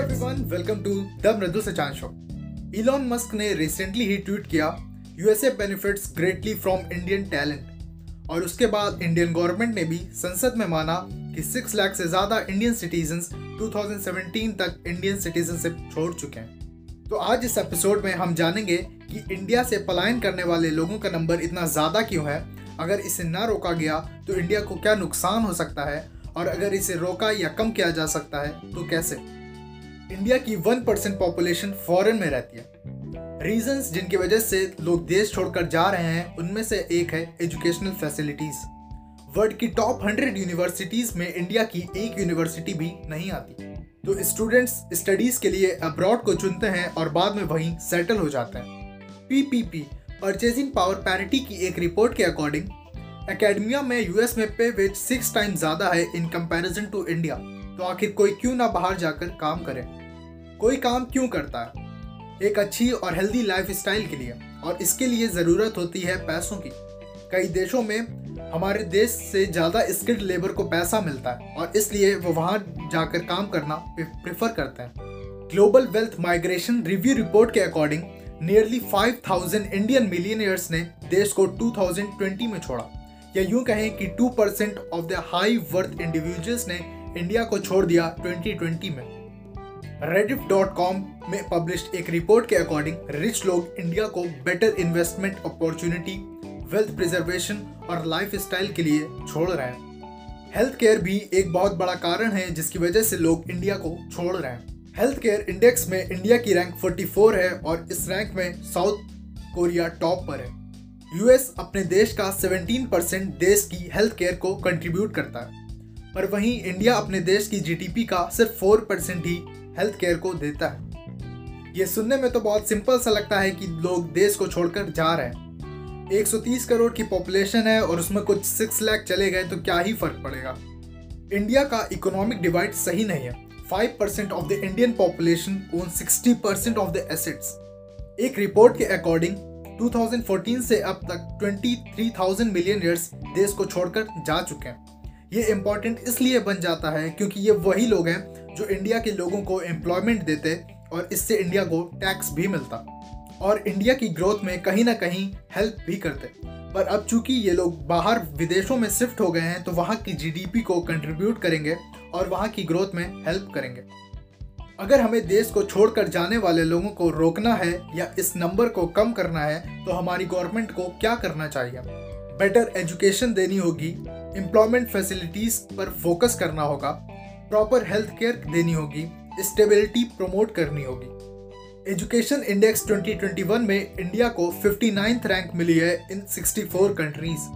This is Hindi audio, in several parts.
Everyone, welcome to the Mridu Sachan show. Elon Musk ने रिसेंटली ही ट्वीट किया, USA benefits greatly from Indian talent. और उसके बाद इंडियन गवर्नमेंट ने भी संसद में माना कि 6 लाख से ज्यादा इंडियन सिटीजन्स 2017 तक इंडियन सिटीजनशिप छोड़ चुके हैं। तो आज इस एपिसोड में हम जानेंगे कि इंडिया से पलायन करने वाले लोगों का नंबर इतना ज़्यादा क्यों है, अगर इसे ना रोका गया तो इंडिया को क्या नुकसान हो सकता है, और अगर इसे रोका या कम किया जा सकता है तो कैसे। इंडिया की 1% पॉपुलेशन फॉरेन में रहती है। रीजंस जिनकी वजह से लोग देश छोड़कर जा रहे हैं उनमें से एक है एजुकेशनल फैसिलिटीज़। वर्ल्ड की टॉप 100 यूनिवर्सिटीज़ में इंडिया की एक यूनिवर्सिटी भी नहीं आती। तो स्टूडेंट्स स्टडीज़ के लिए अब्रॉड को चुनते हैं और बाद में वहीं सेटल हो जाते हैं। PPP परचेजिंग पावर पैरिटी की एक रिपोर्ट के अकॉर्डिंग एकेडमिया में यूएस में पे वेज 6 टाइम ज़्यादा है इन कंपैरिजन टू इंडिया। तो आखिर कोई क्यों ना बाहर जाकर काम करे? कोई काम क्यों करता है? एक अच्छी और हेल्दी लाइफ स्टाइल के लिए, और इसके लिए ज़रूरत होती है पैसों की। कई देशों में हमारे देश से ज़्यादा स्किल्ड लेबर को पैसा मिलता है और इसलिए वो वहाँ जाकर काम करना प्रेफर करते हैं। Global wealth migration review report के अकॉर्डिंग नियरली 5,000 इंडियन मिलियनियर्स ने देश को 2020 में छोड़ा, या यूँ कहें कि 2% of the high worth individuals ने इंडिया को छोड़ दिया 2020 में। Rediff.com में पब्लिश्ड एक रिपोर्ट के अकॉर्डिंग रिच लोग इंडिया को better investment opportunity, wealth preservation और लाइफस्टाइल के लिए छोड़ रहे हैं। हेल्थ केयर भी एक बहुत बड़ा कारण है जिसकी वजह से लोग इंडिया को छोड़ रहे हैं। हेल्थ केयर इंडेक्स में इंडिया की रैंक 44 है और इस रैंक में साउथ कोरिया टॉप पर है। यूएस अपने देश का 17% देश की हेल्थ केयर को कंट्रीब्यूट करता है, पर वहीं इंडिया अपने देश की जीडीपी का सिर्फ 4% ही हेल्थ केयर को देता है। ये सुनने में तो बहुत सिंपल सा लगता है कि लोग देश को छोड़कर जा रहे हैं। 130 करोड़ की पॉपुलेशन है और उसमें कुछ 6 लाख चले गए तो क्या ही फर्क पड़ेगा। इंडिया का इकोनॉमिक डिवाइड सही नहीं है। 5% of the Indian population own 60% of the assets. एक रिपोर्ट के अकॉर्डिंग 2014 से अब तक 23,000 मिलियनियर्स देश को छोड़कर जा चुके हैं। ये इम्पॉर्टेंट इसलिए बन जाता है क्योंकि ये वही लोग हैं जो इंडिया के लोगों को एम्प्लॉयमेंट देते और इससे इंडिया को टैक्स भी मिलता और इंडिया की ग्रोथ में कहीं ना कहीं हेल्प भी करते। पर अब चूंकि ये लोग बाहर विदेशों में शिफ्ट हो गए हैं तो वहाँ की जीडीपी को कंट्रीब्यूट करेंगे और वहाँ की ग्रोथ में हेल्प करेंगे। अगर हमें देश को छोड़कर जाने वाले लोगों को रोकना है या इस नंबर को कम करना है तो हमारी गवर्नमेंट को क्या करना चाहिए? बेटर एजुकेशन देनी होगी, एम्प्लॉयमेंट फैसिलिटीज़ पर फोकस करना होगा, प्रॉपर हेल्थ केयर देनी होगी, स्टेबिलिटी प्रमोट करनी होगी। एजुकेशन इंडेक्स 2021 में इंडिया को 59th रैंक मिली है इन 64 कंट्रीज।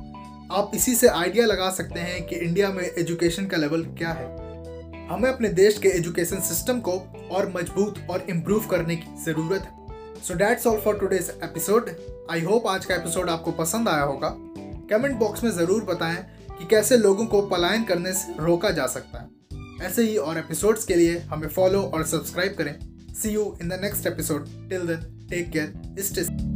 आप इसी से आइडिया लगा सकते हैं कि इंडिया में एजुकेशन का लेवल क्या है। हमें अपने देश के एजुकेशन सिस्टम को और मजबूत और इम्प्रूव करने की ज़रूरत है। So that's all for today's episode. I hope आज का एपिसोड आपको पसंद आया होगा। कमेंट बॉक्स में ज़रूर बताएं कि कैसे लोगों को पलायन करने से रोका जा सकता है। ऐसे ही और एपिसोड्स के लिए हमें फॉलो और सब्सक्राइब करें। See you in the next episode. Till then, take care. Stay safe.